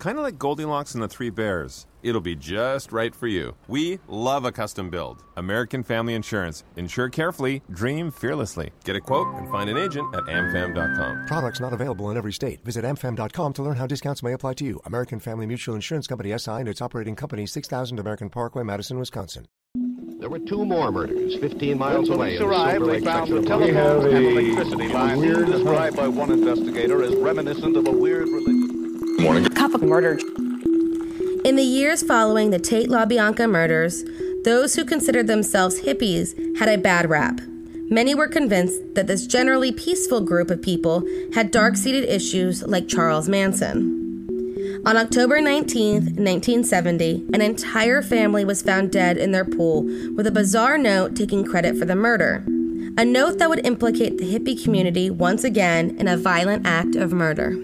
Kind of like Goldilocks and the Three Bears. It'll be just right for you. We love a custom build. American Family Insurance. Insure carefully. Dream fearlessly. Get a quote and find an agent at AmFam.com. Products not available in every state. Visit AmFam.com to learn how discounts may apply to you. American Family Mutual Insurance Company, S.I. and its operating company, 6000 American Parkway, Madison, Wisconsin. There were two more murders 15 miles away. When police arrived, they found the telephone and electricity line described by one investigator as reminiscent of a weird religion. Morning Cup of Murder. In the years following the Tate-LaBianca murders, those who considered themselves hippies had a bad rap. Many were convinced that this generally peaceful group of people had dark-seated issues like Charles Manson. On October 19th, 1970, an entire family was found dead in their pool with a bizarre note taking credit for the murder, a note that would implicate the hippie community once again in a violent act of murder.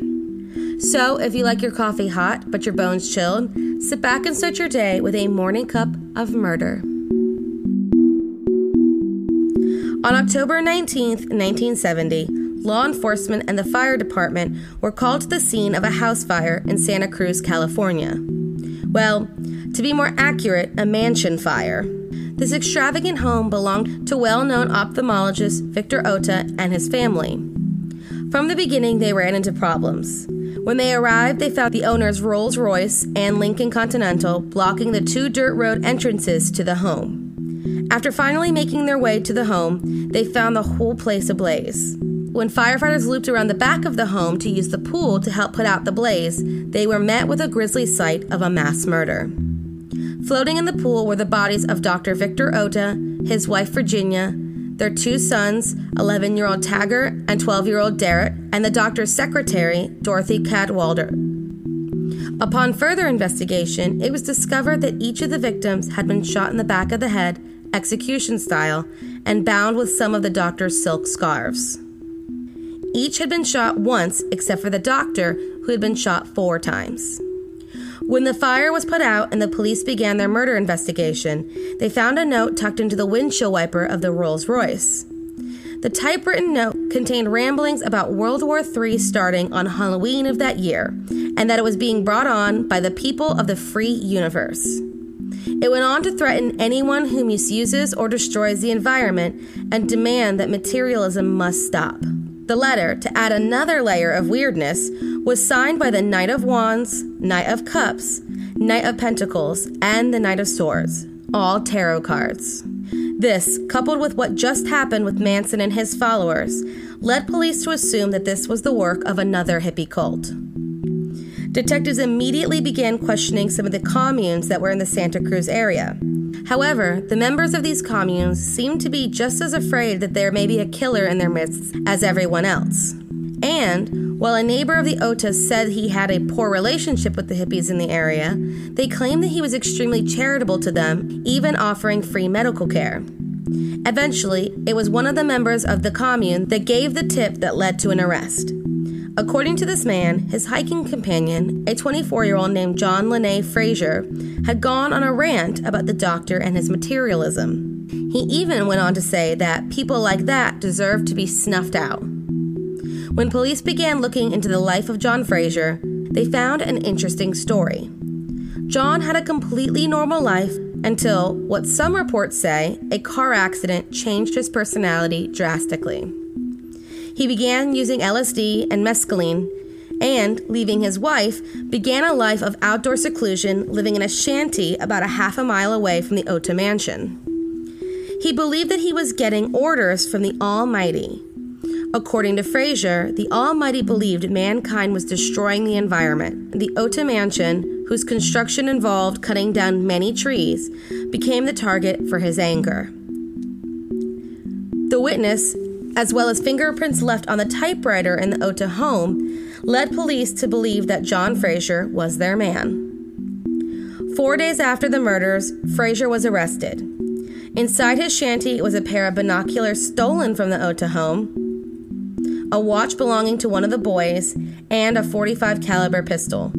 So, if you like your coffee hot but your bones chilled, sit back and start your day with a morning cup of murder. On October 19th, 1970, law enforcement and the fire department were called to the scene of a house fire in Santa Cruz, California. Well, to be more accurate, a mansion fire. This extravagant home belonged to well-known ophthalmologist Victor Ota and his family. From the beginning, they ran into problems. When they arrived, they found the owners Rolls-Royce and Lincoln Continental blocking the two dirt road entrances to the home. After finally making their way to the home, they found the whole place ablaze. When firefighters looped around the back of the home to use the pool to help put out the blaze, they were met with a grisly sight of a mass murder. Floating in the pool were the bodies of Dr. Victor Ota, his wife Virginia, their two sons, 11-year-old Tagger and 12-year-old Derek, and the doctor's secretary, Dorothy Cadwalder. Upon further investigation, it was discovered that each of the victims had been shot in the back of the head, execution style, and bound with some of the doctor's silk scarves. Each had been shot once, except for the doctor, who had been shot 4 times. When the fire was put out and the police began their murder investigation, they found a note tucked into the windshield wiper of the Rolls-Royce. The typewritten note contained ramblings about World War III starting on Halloween of that year, and that it was being brought on by the people of the free universe. It went on to threaten anyone who misuses or destroys the environment and demand that materialism must stop. The letter, to add another layer of weirdness, was signed by the Knight of Wands, Knight of Cups, Knight of Pentacles, and the Knight of Swords, all tarot cards. This, coupled with what just happened with Manson and his followers, led police to assume that this was the work of another hippie cult. Detectives immediately began questioning some of the communes that were in the Santa Cruz area. However, the members of these communes seemed to be just as afraid that there may be a killer in their midst as everyone else. And, while a neighbor of the Otas said he had a poor relationship with the hippies in the area, they claimed that he was extremely charitable to them, even offering free medical care. Eventually, it was one of the members of the commune that gave the tip that led to an arrest. According to this man, his hiking companion, a 24-year-old named John Linley Frazier, had gone on a rant about the doctor and his materialism. He even went on to say that people like that deserve to be snuffed out. When police began looking into the life of John Frazier, they found an interesting story. John had a completely normal life until, what some reports say, a car accident changed his personality drastically. He began using LSD and mescaline, and, leaving his wife, began a life of outdoor seclusion, living in a shanty about a half a mile away from the Ota mansion. He believed that he was getting orders from the Almighty. According to Frazier, the Almighty believed mankind was destroying the environment. The Ota mansion, whose construction involved cutting down many trees, became the target for his anger. The witness, as well as fingerprints left on the typewriter in the Ota home, led police to believe that John Frazier was their man. 4 days after the murders, Frazier was arrested. Inside his shanty was a pair of binoculars stolen from the Ota home, a watch belonging to one of the boys, and a .45 caliber pistol.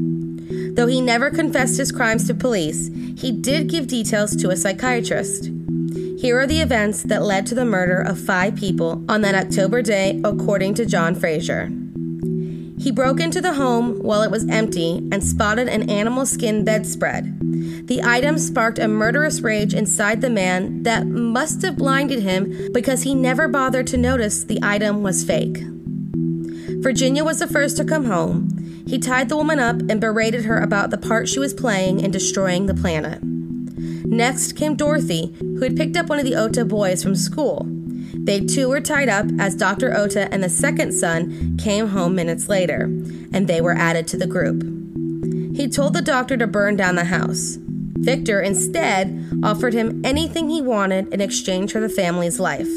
Though he never confessed his crimes to police, he did give details to a psychiatrist. Here are the events that led to the murder of 5 people on that October day, according to John Frazier. He broke into the home while it was empty and spotted an animal skin bedspread. The item sparked a murderous rage inside the man that must have blinded him because he never bothered to notice the item was fake. Virginia was the first to come home. He tied the woman up and berated her about the part she was playing in destroying the planet. Next came Dorothy, who had picked up one of the Ota boys from school. They too were tied up as Dr. Ota and the second son came home minutes later, and they were added to the group. He told the doctor to burn down the house. Victor instead offered him anything he wanted in exchange for the family's life.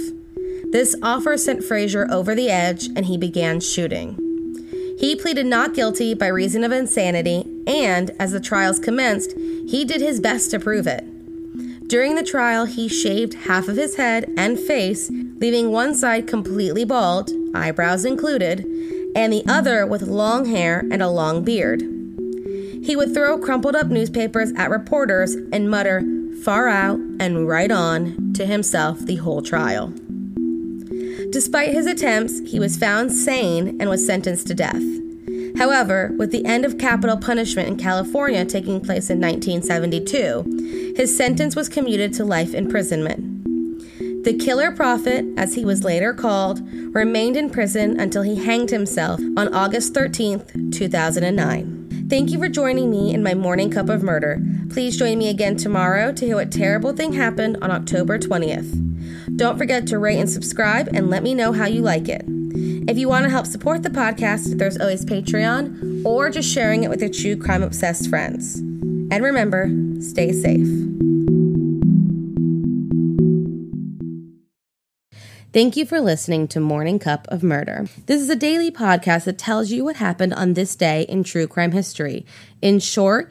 This offer sent Frazier over the edge, and he began shooting. He pleaded not guilty by reason of insanity, and as the trials commenced, he did his best to prove it. During the trial, he shaved half of his head and face, leaving one side completely bald, eyebrows included, and the other with long hair and a long beard. He would throw crumpled up newspapers at reporters and mutter, "Far out and right on," to himself the whole trial. Despite his attempts, he was found sane and was sentenced to death. However, with the end of capital punishment in California taking place in 1972, his sentence was commuted to life imprisonment. The killer prophet, as he was later called, remained in prison until he hanged himself on August 13, 2009. Thank you for joining me in my Morning Cup of Murder. Please join me again tomorrow to hear what terrible thing happened on October 20th. Don't forget to rate and subscribe and let me know how you like it. If you want to help support the podcast, there's always Patreon or just sharing it with your true crime-obsessed friends. And remember, stay safe. Thank you for listening to Morning Cup of Murder. This is a daily podcast that tells you what happened on this day in true crime history. In short,